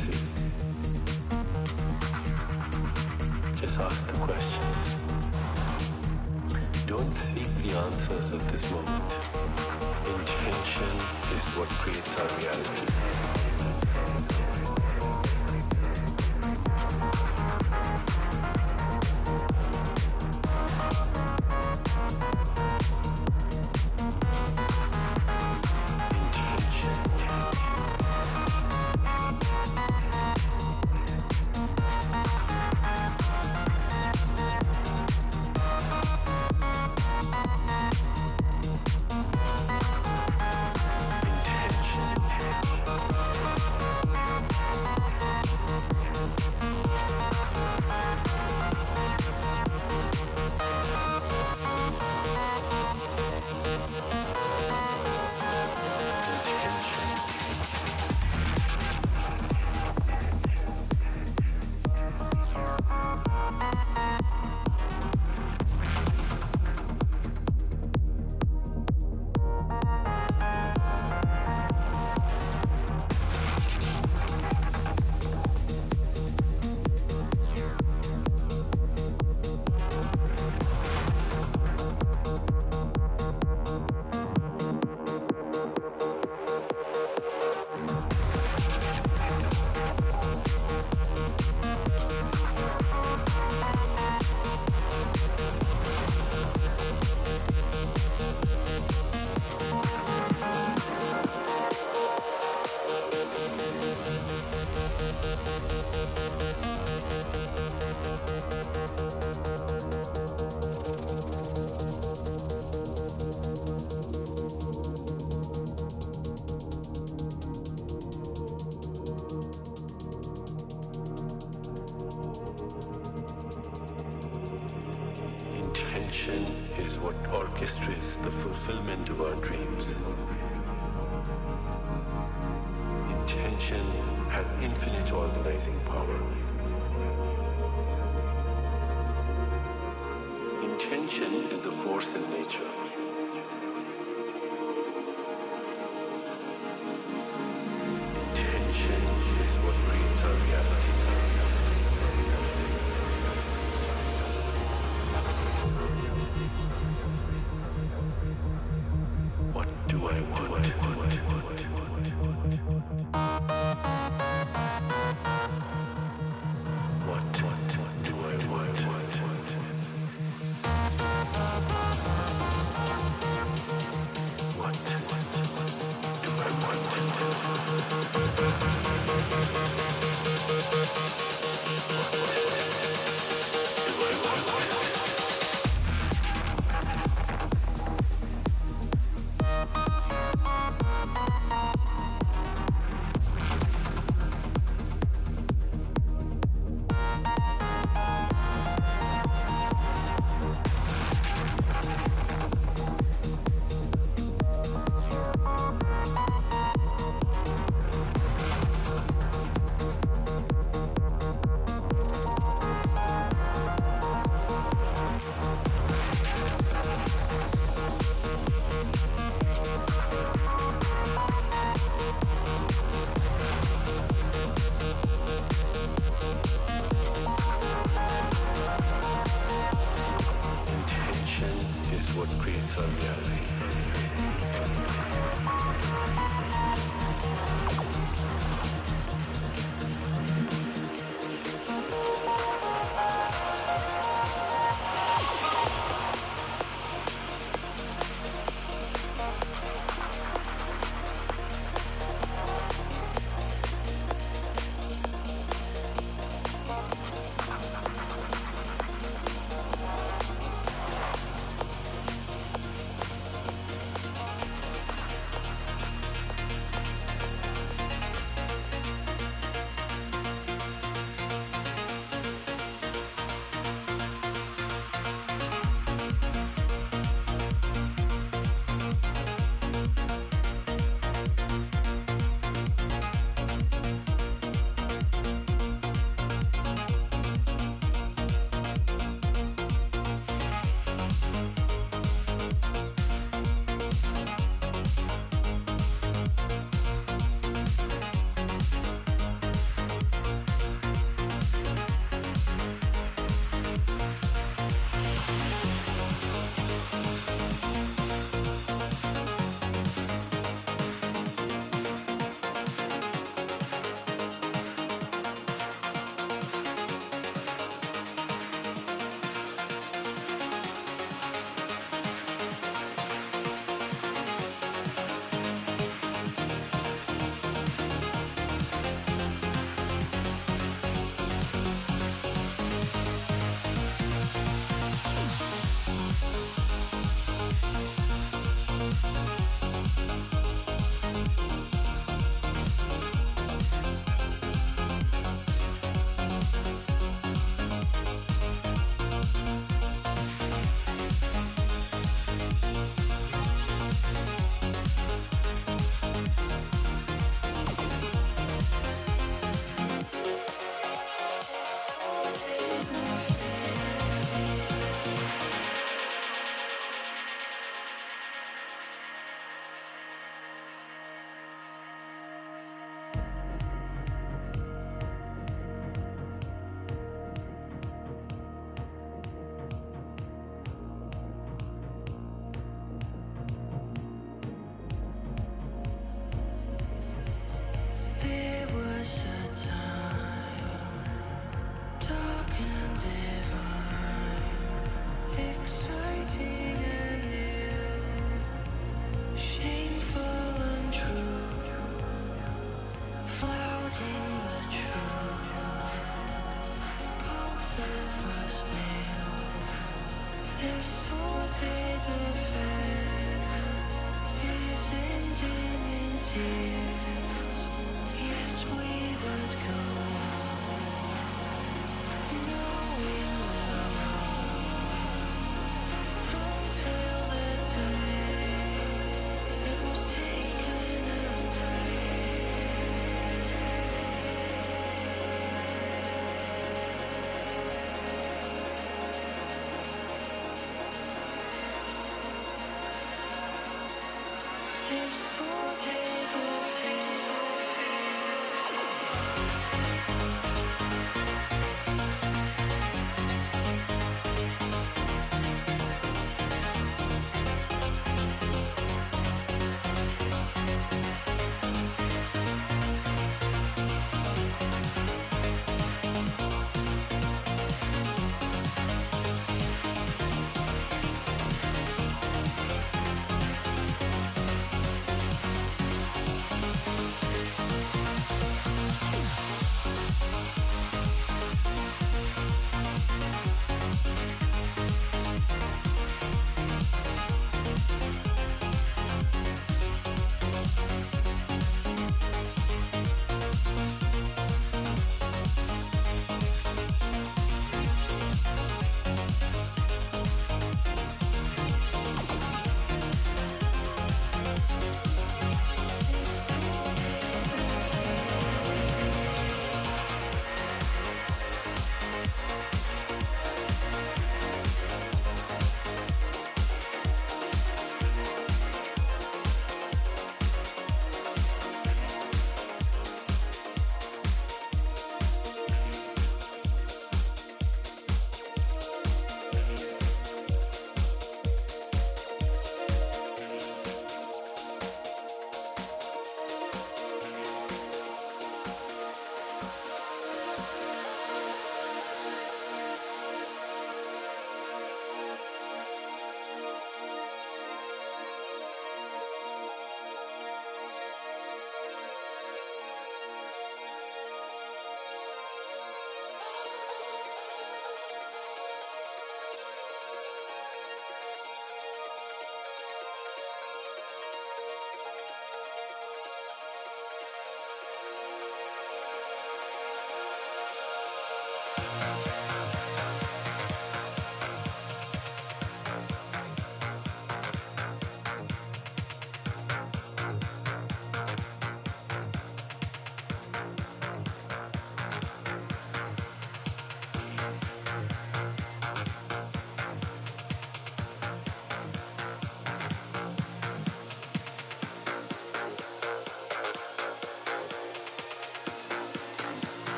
easy. Just ask the questions. Don't seek the answers at this moment. Intention is what creates our reality.